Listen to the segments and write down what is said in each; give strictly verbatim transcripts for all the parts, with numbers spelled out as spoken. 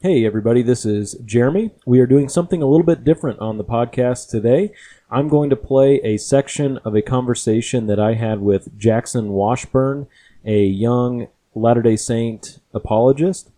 Hey everybody, this is Jeremy. We are doing something a little bit different on the podcast today. I'm going to play a section of a conversation that I had with Jackson Washburn, a young Latter-day Saint apologist.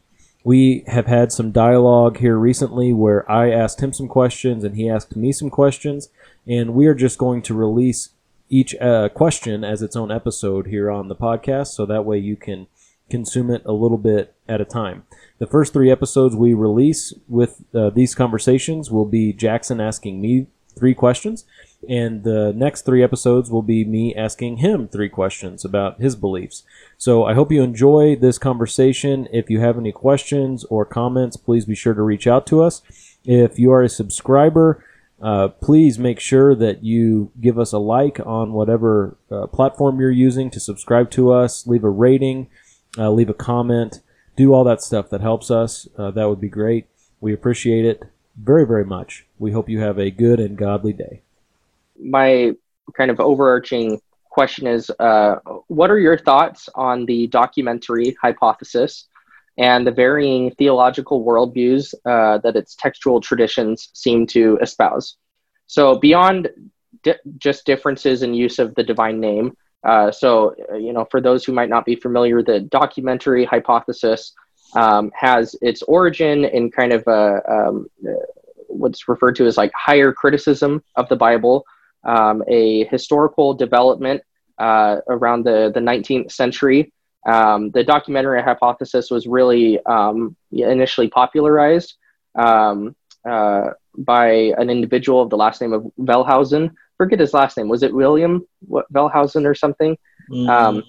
We have had some dialogue here recently where I asked him some questions and he asked me some questions, and we are just going to release each uh, question as its own episode here on the podcast, so that way you can consume it a little bit at a time. The first three episodes we release with uh, these conversations will be Jackson asking me three questions, and the next three episodes will be me asking him three questions about his beliefs. So I hope you enjoy this conversation. If you have any questions or comments, please be sure to reach out to us. If you are a subscriber, Uh, please make sure that you give us a like on whatever uh, platform you're using to subscribe to us. Leave a rating, uh, leave a comment, do all that stuff that helps us. Uh, that would be great. We appreciate it very, very much. We hope you have a good and godly day. My kind of overarching question is, uh, what are your thoughts on the documentary hypothesis and the varying theological worldviews uh, that its textual traditions seem to espouse? So beyond di- just differences in use of the divine name, uh, so, you know, for those who might not be familiar, the documentary hypothesis um, has its origin in kind of a, um, what's referred to as like higher criticism of the Bible, um, a historical development uh, around the, the nineteenth century. Um, the documentary hypothesis was really um, initially popularized um, uh, by an individual of the last name of Wellhausen. Forget his last name. Was it William what, Wellhausen or something? Mm-hmm. Um,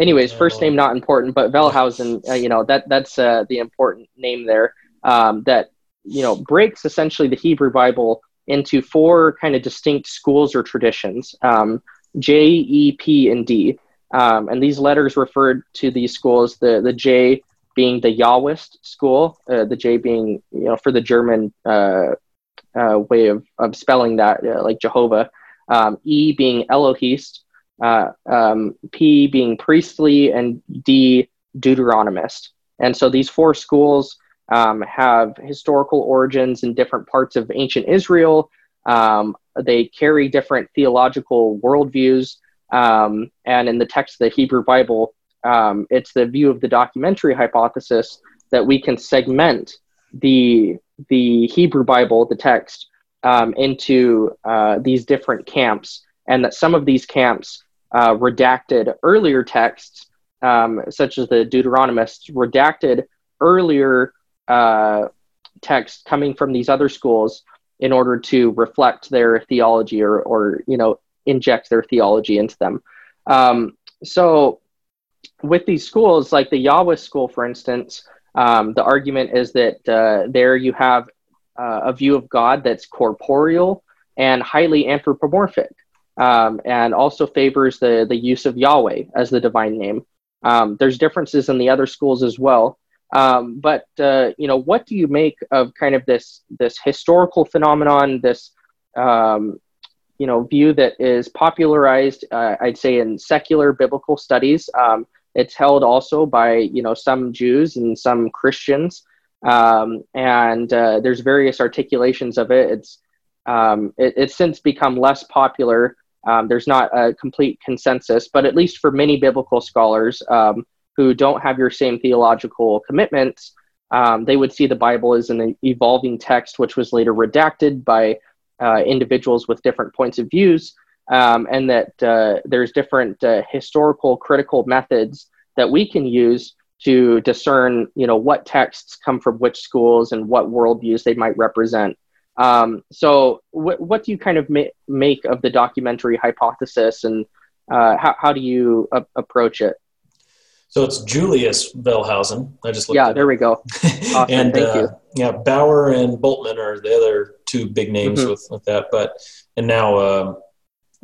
anyways, first name not important, but Wellhausen, uh, you know, that that's uh, the important name there, um, that, you know, breaks essentially the Hebrew Bible into four kind of distinct schools or traditions, um, J, E, P, and D. Um, and these letters referred to these schools, the, the J being the Yahwist school, uh, the J being, you know, for the German uh, uh, way of, of spelling that, uh, like Jehovah, um, E being Elohist, uh, um, P being priestly, and D, Deuteronomist. And so these four schools um, have historical origins in different parts of ancient Israel. Um, they carry different theological worldviews. Um, and in the text of the Hebrew Bible, um, it's the view of the documentary hypothesis that we can segment the the Hebrew Bible, the text, um, into uh, these different camps, and that some of these camps uh, redacted earlier texts, um, such as the Deuteronomists, redacted earlier uh, texts coming from these other schools in order to reflect their theology or, or you know, inject their theology into them. Um, so with these schools, like the Yahwist school, for instance, um, the argument is that uh, there you have uh, a view of God that's corporeal and highly anthropomorphic, um, and also favors the, the use of Yahweh as the divine name. Um, there's differences in the other schools as well. Um, but, uh, you know, what do you make of kind of this, this historical phenomenon, this, um, you know, view that is popularized, uh, I'd say, in secular biblical studies. Um, it's held also by, you know, some Jews and some Christians. Um, and uh, there's various articulations of it. It's, um, it, it's since become less popular. Um, there's not a complete consensus, but at least for many biblical scholars um, who don't have your same theological commitments, um, they would see the Bible as an evolving text, which was later redacted by Uh, individuals with different points of views, um, and that uh, there's different uh, historical critical methods that we can use to discern, you know, what texts come from which schools and what worldviews they might represent. Um, so wh- what do you kind of ma- make of the documentary hypothesis, and uh, how, how do you a- approach it? So it's Julius Wellhausen. I just looked. Yeah, there we go. Awesome, and thank uh, you. Yeah, Bauer and Boltman are the other two big names mm-hmm. with, with that. But and now, um,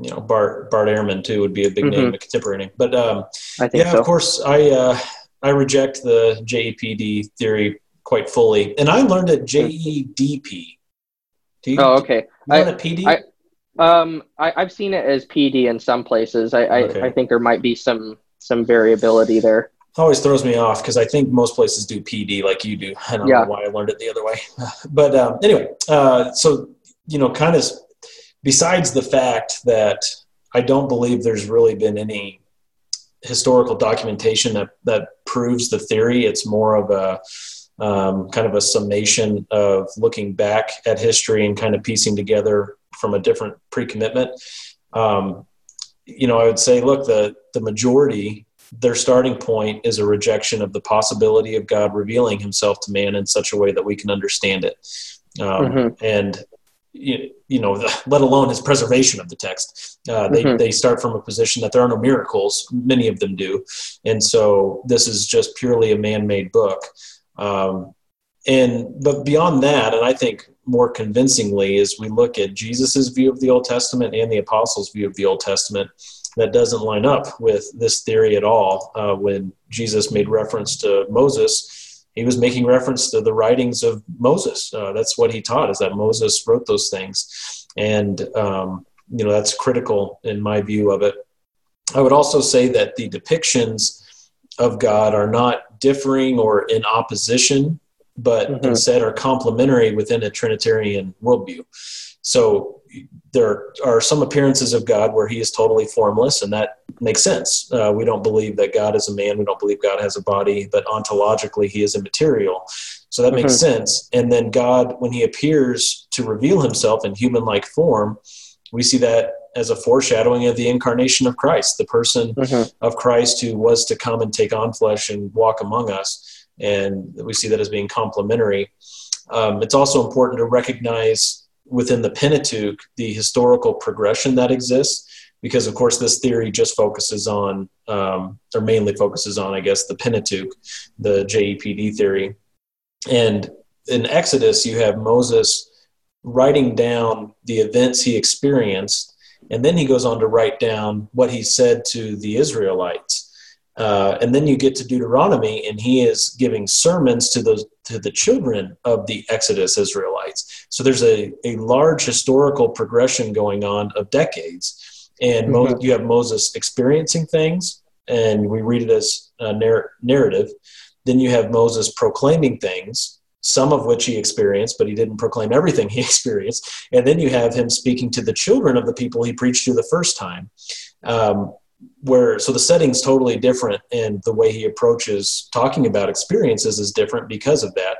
you know, Bart Bart Ehrman too would be a big mm-hmm. name, a contemporary name. But um, I think yeah, so. Of course, I uh, I reject the J E P D theory quite fully, and I learned at J E D P. Do you, oh, okay. Do you learn I, at P D? I, um, I, I've seen it as P D in some places. I I, okay. I think there might be some. some variability there. always throws me off because I think most places do P D like you do. I don't yeah. know why I learned it the other way. But um, anyway, uh, so, you know, kind of besides the fact that I don't believe there's really been any historical documentation that, that proves the theory. It's more of a um, kind of a summation of looking back at history and kind of piecing together from a different pre-commitment. Um, you know, I would say, look, the, the majority, their starting point is a rejection of the possibility of God revealing himself to man in such a way that we can understand it. Um, mm-hmm. And, you, you know, the, let alone his preservation of the text. Uh, they, mm-hmm. they start from a position that there are no miracles. Many of them do. And so this is just purely a man-made book. Um, and, but beyond that, and I think more convincingly, is we look at Jesus's view of the Old Testament and the apostles' view of the Old Testament. That doesn't line up with this theory at all. Uh, when Jesus made reference to Moses, he was making reference to the writings of Moses. Uh, that's what he taught, is that Moses wrote those things. And, um, you know, that's critical in my view of it. I would also say that the depictions of God are not differing or in opposition, but mm-hmm. instead are complementary within a Trinitarian worldview. So there are some appearances of God where he is totally formless, and that makes sense. Uh, we don't believe that God is a man. We don't believe God has a body, but ontologically he is immaterial. So that mm-hmm. makes sense. And then God, when he appears to reveal himself in human-like form, we see that as a foreshadowing of the incarnation of Christ, the person mm-hmm. of Christ who was to come and take on flesh and walk among us. And we see that as being complementary. Um, it's also important to recognize within the Pentateuch, the historical progression that exists, because of course this theory just focuses on, um, or mainly focuses on, I guess, the Pentateuch, the J E P D theory. And in Exodus, you have Moses writing down the events he experienced, and then he goes on to write down what he said to the Israelites. Uh, and then you get to Deuteronomy, and he is giving sermons to those to the children of the Exodus Israelites. So there's a, a large historical progression going on of decades. And mm-hmm. Mo- you have Moses experiencing things, and we read it as a narr- narrative. Then you have Moses proclaiming things, some of which he experienced, but he didn't proclaim everything he experienced. And then you have him speaking to the children of the people he preached to the first time. Um, Where so the setting's totally different, and the way he approaches talking about experiences is different because of that.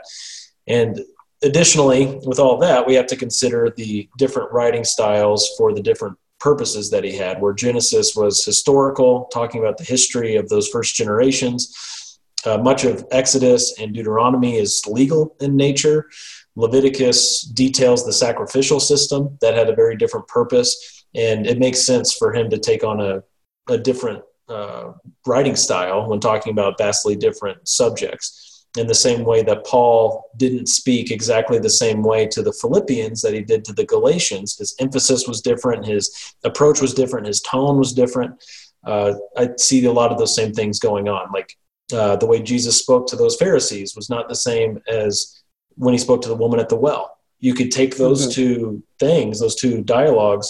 And additionally, with all that, we have to consider the different writing styles for the different purposes that he had, where Genesis was historical, talking about the history of those first generations. Uh, much of Exodus and Deuteronomy is legal in nature. Leviticus details the sacrificial system that had a very different purpose, and it makes sense for him to take on a a different uh, writing style when talking about vastly different subjects, in the same way that Paul didn't speak exactly the same way to the Philippians that he did to the Galatians. His emphasis was different. His approach was different. His tone was different. Uh, I see a lot of those same things going on. Like uh, the way Jesus spoke to those Pharisees was not the same as when he spoke to the woman at the well. You could take those mm-hmm. two things, those two dialogues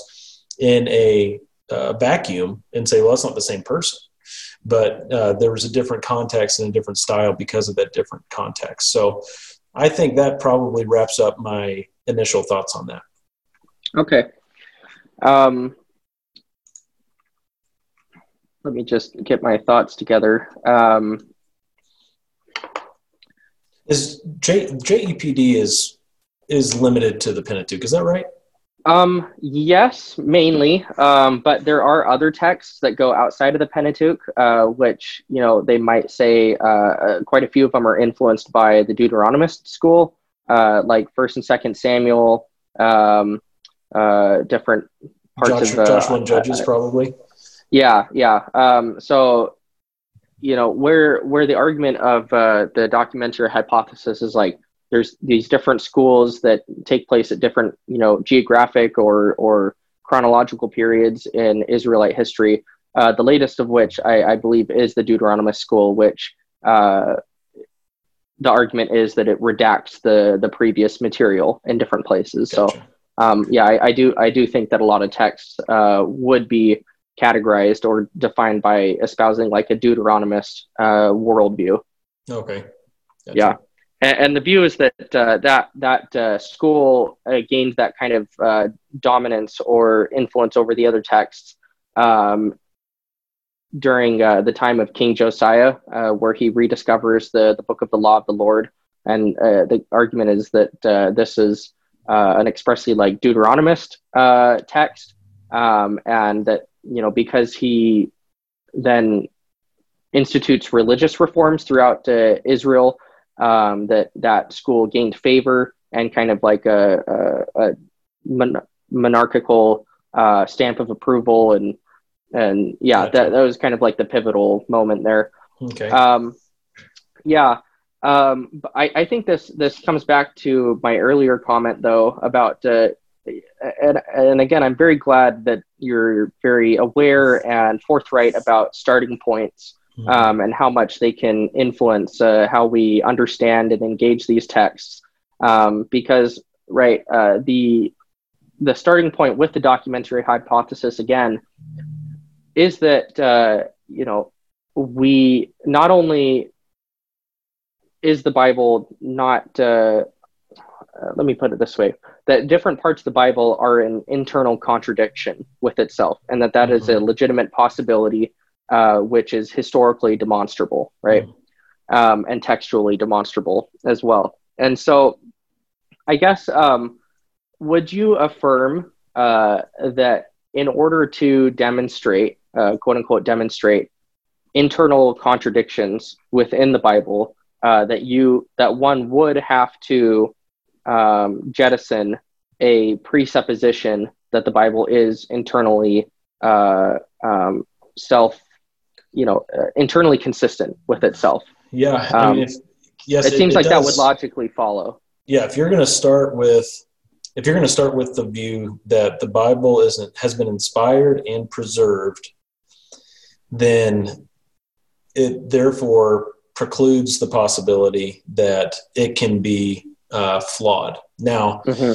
in a Uh, vacuum and say, well, that's not the same person, but uh, there was a different context and a different style because of that different context. So I think that probably wraps up my initial thoughts on that. Okay. Um, let me just get my thoughts together. Um, is J- JEPD is, is limited to the Pentateuch. Is that right? Um, yes, mainly. Um, but there are other texts that go outside of the Pentateuch, uh, which, you know, they might say, uh, uh, quite a few of them are influenced by the Deuteronomist school, uh, like First and Second Samuel, um, uh, different parts Josh, of the, Joshua and Judges, uh, probably. Yeah. Yeah. Um, so, you know, where, where the argument of, uh, the documentary hypothesis is like, there's these different schools that take place at different, you know, geographic or, or chronological periods in Israelite history. Uh, the latest of which I, I believe is the Deuteronomist school, which uh, the argument is that it redacts the, the previous material in different places. Gotcha. So um, yeah, I, I do, I do think that a lot of texts uh, would be categorized or defined by espousing like a Deuteronomist uh, worldview. Okay. Gotcha. Yeah. And, and the view is that uh, that that uh, school uh, gained that kind of uh, dominance or influence over the other texts um, during uh, the time of King Josiah, uh, where he rediscovers the, the book of the law of the Lord. And uh, the argument is that uh, this is uh, an expressly like Deuteronomist uh, text. Um, and that, you know, because he then institutes religious reforms throughout uh, Israel, um, that that school gained favor and kind of like a, a, a mon- monarchical uh, stamp of approval. And, and yeah, gotcha. that, that was kind of like the pivotal moment there. Okay. Um, yeah. Um, but I, I think this, this comes back to my earlier comment though about, uh, And, and again, I'm very glad that you're very aware and forthright about starting points um, mm-hmm. and how much they can influence uh, how we understand and engage these texts. Um, because, right, uh, the the starting point with the documentary hypothesis again is that uh, you know we not only is the Bible not uh, uh, let me put it this way. That different parts of the Bible are in internal contradiction with itself, and that that mm-hmm. is a legitimate possibility, uh, which is historically demonstrable, right? Mm-hmm. Um, and textually demonstrable as well. And so I guess, um, would you affirm uh, that in order to demonstrate, uh, quote unquote, demonstrate internal contradictions within the Bible, uh, that you, that one would have to Um, jettison a presupposition that the Bible is internally uh, um, self, you know, uh, internally consistent with itself? Yeah. Um, I mean, if, yes, it, it seems it like does. That would logically follow. Yeah. If you're going to start with, if you're going to start with the view that the Bible isn't has been inspired and preserved, then it therefore precludes the possibility that it can be Uh, flawed. Now, mm-hmm.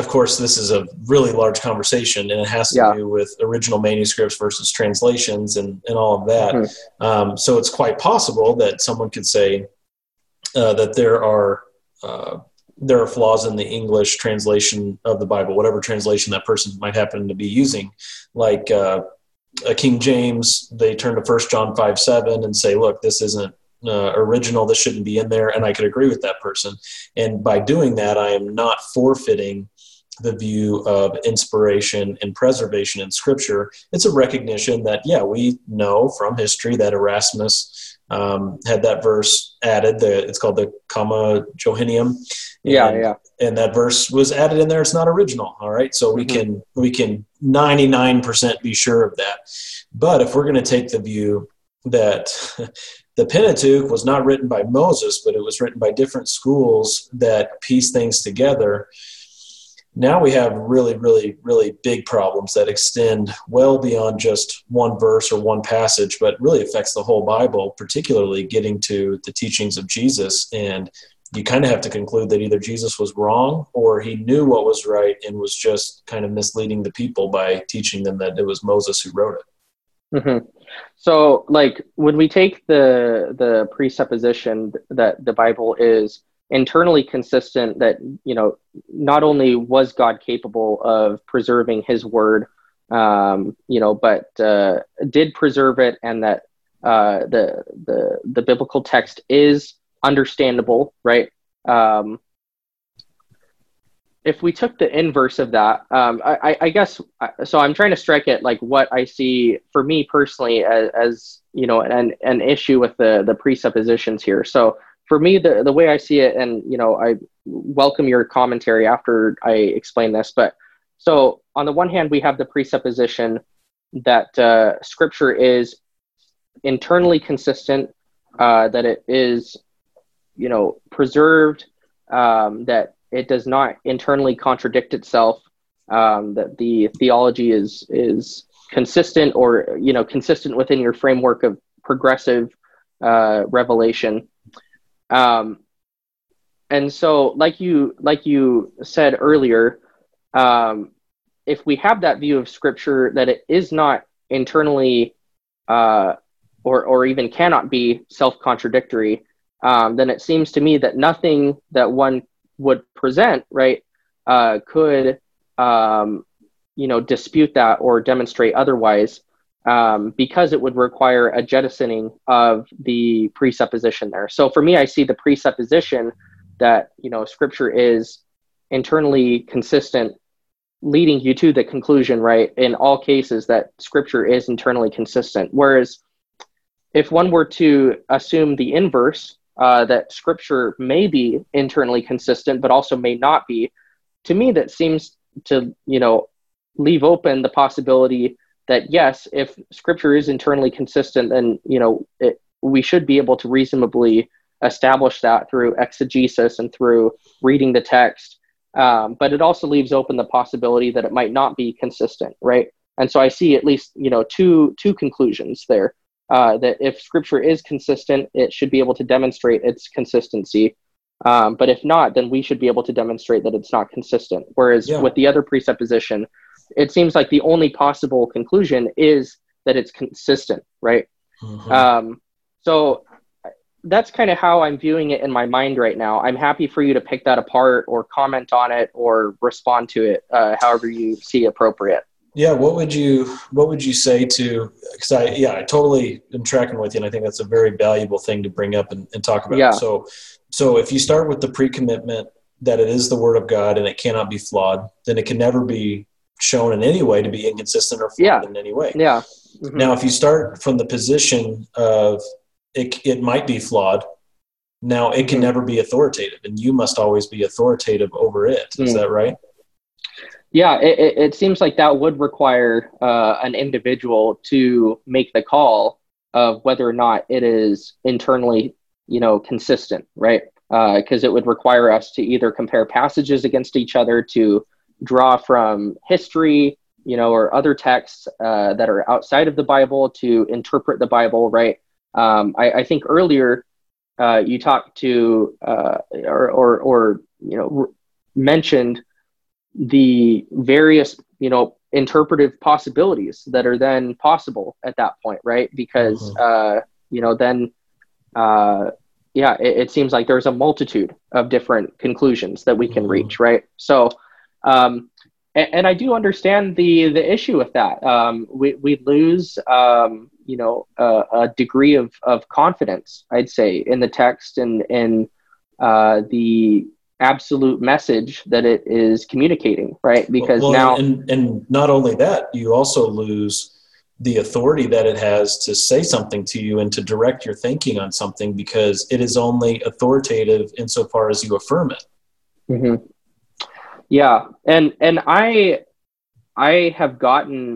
of course, this is a really large conversation, and it has to yeah. do with original manuscripts versus translations and, and all of that. Mm-hmm. Um, so it's quite possible that someone could say uh, that there are uh, there are flaws in the English translation of the Bible, whatever translation that person might happen to be using. Like uh, a King James, they turn to First John five seven and say, look, this isn't Uh, original, this shouldn't be in there, and I could agree with that person. And by doing that, I am not forfeiting the view of inspiration and preservation in Scripture. It's a recognition that, yeah, we know from history that Erasmus um, had that verse added. The, it's called the comma Johannium. And, yeah, yeah. And that verse was added in there. It's not original. All right, so we mm-hmm. can we can ninety-nine percent be sure of that. But if we're going to take the view that the Pentateuch was not written by Moses, but it was written by different schools that piece things together, now we have really, really, really big problems that extend well beyond just one verse or one passage, but really affects the whole Bible, particularly getting to the teachings of Jesus. And you kind of have to conclude that either Jesus was wrong or he knew what was right and was just kind of misleading the people by teaching them that it was Moses who wrote it. Mm-hmm. So, like, when we take the the presupposition that the Bible is internally consistent, that, you know, not only was God capable of preserving his word, um, you know, but uh, did preserve it, and that uh, the, the the biblical text is understandable, right? Um, if we took the inverse of that, um, I, I guess, so I'm trying to strike at like what I see for me personally as, as you know, an, an issue with the, the presuppositions here. So for me, the, the way I see it, and, you know, I welcome your commentary after I explain this, but so on the one hand, we have the presupposition that uh, Scripture is internally consistent, uh, that it is, you know, preserved, um, that it does not internally contradict itself, um, that the theology is is consistent, or, you know, consistent within your framework of progressive uh, revelation. Um, and so, like you like you said earlier, um, if we have that view of Scripture that it is not internally uh, or, or even cannot be self-contradictory, um, then it seems to me that nothing that one would present, right, uh, could, um, you know, dispute that or demonstrate otherwise, um, because it would require a jettisoning of the presupposition there. So for me, I see the presupposition that, you know, Scripture is internally consistent, leading you to the conclusion, right, in all cases that Scripture is internally consistent. Whereas if one were to assume the inverse, uh, that Scripture may be internally consistent, but also may not be, to me that seems to, you know, leave open the possibility that, yes, if Scripture is internally consistent, then, you know, it, we should be able to reasonably establish that through exegesis and through reading the text. Um, but it also leaves open the possibility that it might not be consistent, right? And so I see at least, you know, two two conclusions there, uh, that if Scripture is consistent, it should be able to demonstrate its consistency. Um, but if not, then we should be able to demonstrate that it's not consistent. Whereas yeah. with the other presupposition, it seems like the only possible conclusion is that it's consistent, right? Mm-hmm. Um, so that's kind of how I'm viewing it in my mind right now. I'm happy for you to pick that apart or comment on it or respond to it, uh, however you see appropriate. Yeah. What would you, what would you say to, cause I, yeah, I totally am tracking with you. And I think that's a very valuable thing to bring up and, and talk about. Yeah. So, so if you start with the pre-commitment that it is the word of God and it cannot be flawed, then it can never be shown in any way to be inconsistent or flawed yeah. in any way. Yeah. Mm-hmm. Now, if you start from the position of, It, it might be flawed. Now, it can mm. never be authoritative, and you must always be authoritative over it. Is mm. that right? Yeah, it, it, it seems like that would require uh, an individual to make the call of whether or not it is internally, you know, consistent, right? Because uh, it would require us to either compare passages against each other, to draw from history, you know, or other texts uh, that are outside of the Bible to interpret the Bible, right? Um, I, I think earlier uh, you talked to uh, or, or, or, you know, r- mentioned the various, you know, interpretive possibilities that are then possible at that point, right? Because, mm-hmm. uh, you know, then, uh, yeah, it, it seems like there's a multitude of different conclusions that we can mm-hmm. reach, right? So, um, and, and I do understand the, the issue with that. Um, we, we lose... Um, you know, uh, a degree of, of confidence, I'd say, in the text and, and uh, the absolute message that it is communicating, right? Because well, now... And, and not only that, you also lose the authority that it has to say something to you and to direct your thinking on something, because it is only authoritative insofar as you affirm it. Mm-hmm. Yeah. And, and I, I have gotten...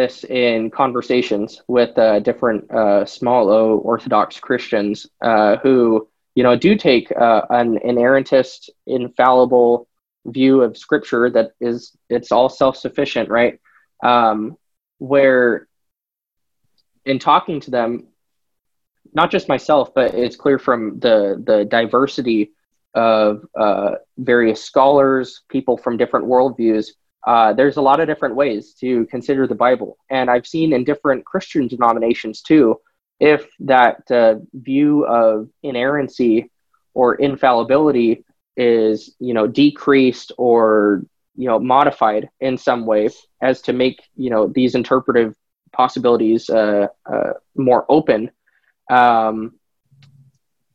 this in conversations with uh, different uh, small O Orthodox Christians uh, who, you know, do take uh, an inerrantist, infallible view of Scripture that is, it's all self-sufficient, right? Um, where in talking to them, not just myself, but it's clear from the, the diversity of uh, various scholars, people from different worldviews, Uh, there's a lot of different ways to consider the Bible. And I've seen in different Christian denominations too, if that uh, view of inerrancy or infallibility is, you know, decreased or, you know, modified in some way as to make, you know, these interpretive possibilities uh, uh, more open. Um,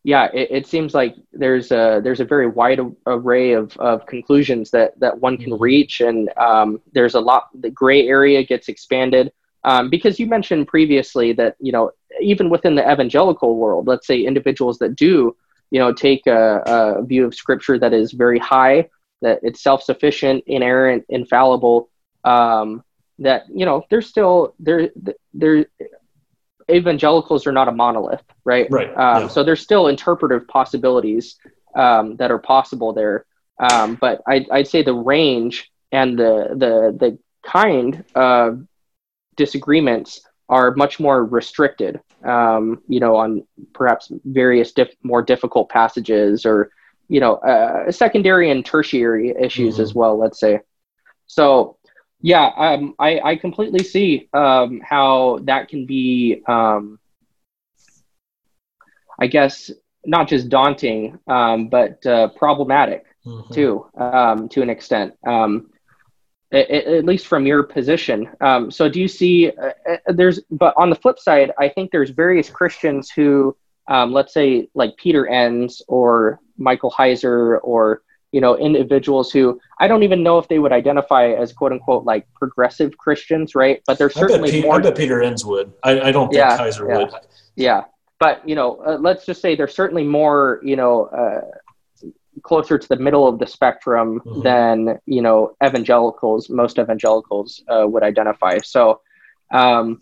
yeah, it, it seems like there's a there's a very wide a- array of, of conclusions that, that one can reach, and um, there's a lot. The gray area gets expanded um, because you mentioned previously that, you know, even within the evangelical world, let's say individuals that do, you know, take a, a view of Scripture that is very high, that it's self-sufficient, inerrant, infallible. Um, that, you know, there's still there there. Evangelicals are not a monolith, right? Right. Um, yeah. So there's still interpretive possibilities um, that are possible there. Um, but I, I'd say the range and the the the kind of disagreements are much more restricted, um, you know, on perhaps various diff- more difficult passages or, you know, uh, secondary and tertiary issues mm-hmm. as well, let's say. So Yeah, um, I, I completely see um, how that can be, um, I guess, not just daunting, um, but uh, problematic, mm-hmm. too, um, to an extent, um, it, it, at least from your position. Um, so do you see, uh, there's, but on the flip side, I think there's various Christians who, um, let's say, like Peter Enns or Michael Heiser or you know, individuals who I don't even know if they would identify as "quote unquote" like progressive Christians, right? But they're certainly I bet, Pe- more... I bet Peter Enns would. I, I don't think yeah, Kaiser yeah, would. Yeah, but you know, uh, let's just say they're certainly more, you know, uh, closer to the middle of the spectrum mm-hmm. than you know evangelicals. Most evangelicals uh, would identify. So, um,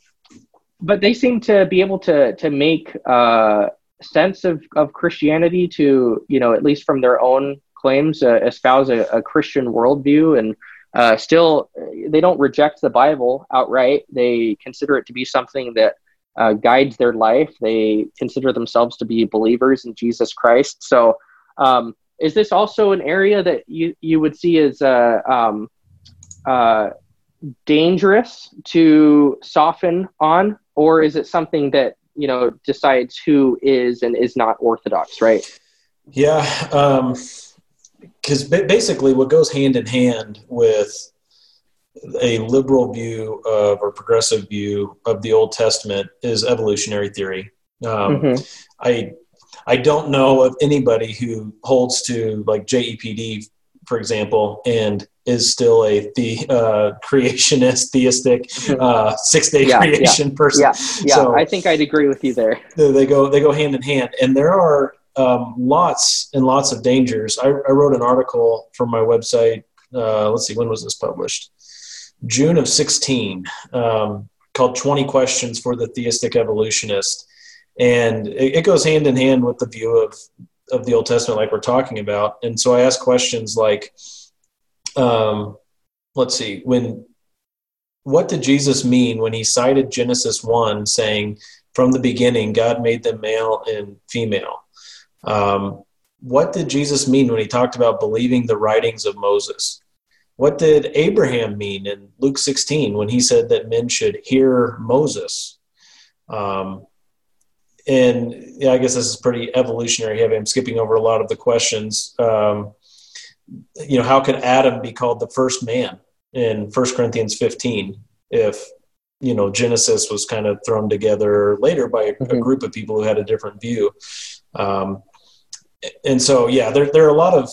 but they seem to be able to to make uh, sense of of Christianity to you know at least from their own. Claims uh, espouse a, a Christian worldview, and uh, still they don't reject the Bible outright. They consider it to be something that uh, guides their life. They consider themselves to be believers in Jesus Christ. So, um, is this also an area that you you would see as uh, um, uh, dangerous to soften on, or is it something that you know decides who is and is not Orthodox? Right? Yeah. Um... Because basically what goes hand in hand with a liberal view of or progressive view of the Old Testament is evolutionary theory. Um, mm-hmm. I I don't know of anybody who holds to like J E P D, for example, and is still a the uh, creationist, theistic, mm-hmm. uh, six-day yeah, creation yeah, person. Yeah, yeah. So I think I'd agree with you there. They go they go hand in hand, and there are. Um, lots and lots of dangers. I, I wrote an article for my website. Uh, let's see, when was this published? June of sixteen, um, called twenty Questions for the Theistic Evolutionist. And it, it goes hand in hand with the view of, of the Old Testament, like we're talking about. And so I asked questions like, um, let's see, when, what did Jesus mean when he cited Genesis one saying, from the beginning, God made them male and female? Um, what did Jesus mean when he talked about believing the writings of Moses? What did Abraham mean in Luke sixteen when he said that men should hear Moses? Um, and yeah, I guess this is pretty evolutionary heavy. I'm skipping over a lot of the questions. Um, you know, how could Adam be called the first man in First Corinthians fifteen if, you know, Genesis was kind of thrown together later by a, mm-hmm. a group of people who had a different view? Um, and so, yeah, there, there are a lot of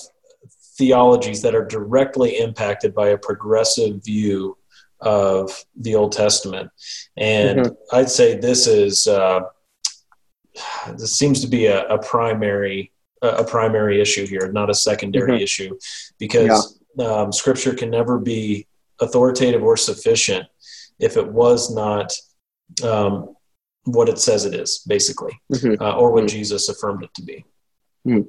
theologies that are directly impacted by a progressive view of the Old Testament. And mm-hmm. I'd say this is, uh, this seems to be a, a primary, a primary issue here, not a secondary mm-hmm. issue, because yeah. um, scripture can never be authoritative or sufficient if it was not, um, what it says it is, basically, mm-hmm. uh, or what mm-hmm. Jesus affirmed it to be. Mm.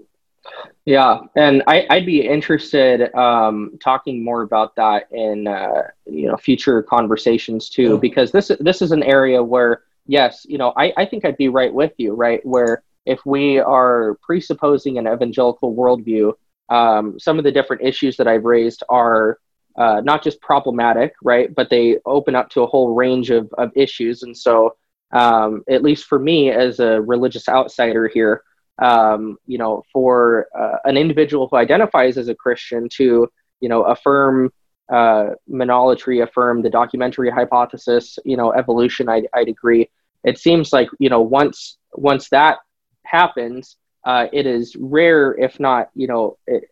Yeah, and I, I'd be interested um, talking more about that in uh, you know future conversations too, yeah. because this this is an area where yes, you know, I, I think I'd be right with you, right? Where if we are presupposing an evangelical worldview, um, some of the different issues that I've raised are uh, not just problematic, right? But they open up to a whole range of of issues, and so. Um, at least for me as a religious outsider here, um, you know, for uh, an individual who identifies as a Christian to, you know, affirm uh, monolatry, affirm the documentary hypothesis, you know, evolution, I'd, I'd agree. It seems like, you know, once once that happens, uh, it is rare, if not, you know, it,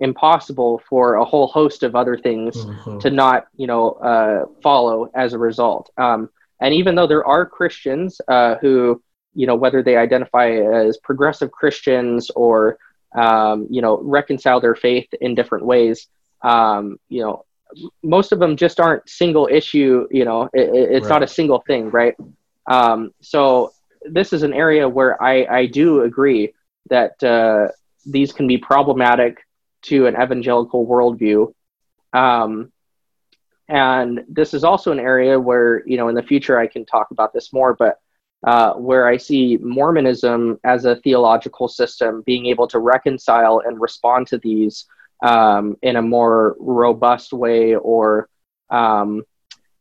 impossible for a whole host of other things mm-hmm. to not, you know, uh, follow as a result. Um, And even though there are Christians uh, who, you know, whether they identify as progressive Christians or, um, you know, reconcile their faith in different ways, um, you know, most of them just aren't single issue, you know, it, it's right. not a single thing, right? Um, so this is an area where I, I do agree that uh, these can be problematic to an evangelical worldview. Um And this is also an area where, you know, in the future I can talk about this more, but uh, where I see Mormonism as a theological system being able to reconcile and respond to these um, in a more robust way or um,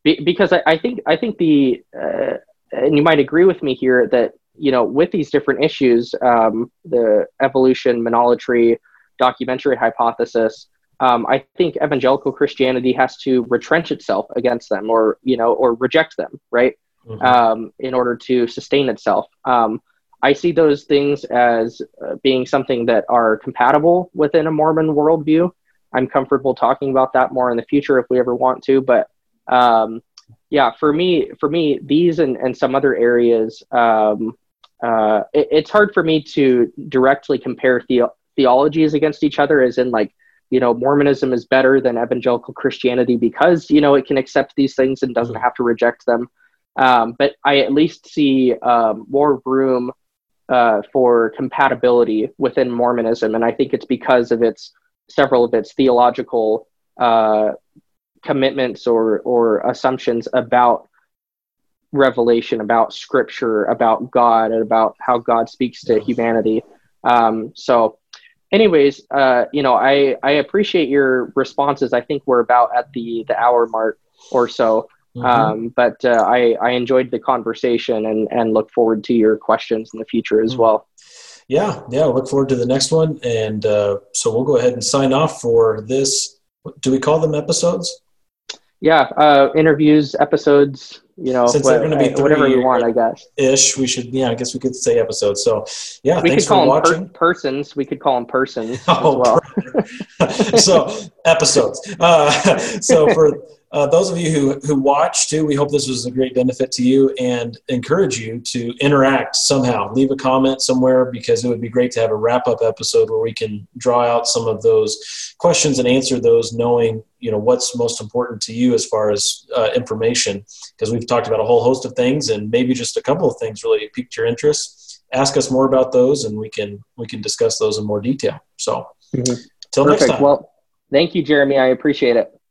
be, because I, I think I think the uh, and you might agree with me here that, you know, with these different issues, um, the evolution, monolatry, documentary hypothesis, um, I think evangelical Christianity has to retrench itself against them, or, you know, or reject them, right? Mm-hmm. Um, in order to sustain itself. Um, I see those things as uh, being something that are compatible within a Mormon worldview. I'm comfortable talking about that more in the future if we ever want to. But um, yeah, for me, for me, these and, and some other areas, um, uh, it, it's hard for me to directly compare the- theologies against each other, as in, like, you know, Mormonism is better than evangelical Christianity because, you know, it can accept these things and doesn't have to reject them. Um, but I at least see um, more room Uh, for compatibility within Mormonism, and I think it's because of its several of its theological uh, commitments or or assumptions about revelation, about Scripture, about God, and about how God speaks to humanity. Um, so, anyways, uh, you know, I I appreciate your responses. I think we're about at the the hour mark or so. Um, but uh, I, I enjoyed the conversation and, and look forward to your questions in the future as well. Yeah, yeah, look forward to the next one. And uh, so we'll go ahead and sign off for this. Do we call them episodes? Yeah, uh, interviews, episodes, you know, Since what, be whatever you want, I guess. Ish, we should, yeah, I guess we could say episodes. So, yeah, we thanks could call for them watching. Per- persons, we could call them persons oh, as well. So, episodes. Uh, so, for... Uh, those of you who, who watch, too, we hope this was a great benefit to you and encourage you to interact somehow. Leave a comment somewhere, because it would be great to have a wrap-up episode where we can draw out some of those questions and answer those, knowing, you know, what's most important to you as far as uh, information, because we've talked about a whole host of things, and maybe just a couple of things really piqued your interest. Ask us more about those, and we can we can discuss those in more detail. So, mm-hmm. till next time. Well, thank you, Jeremy. I appreciate it.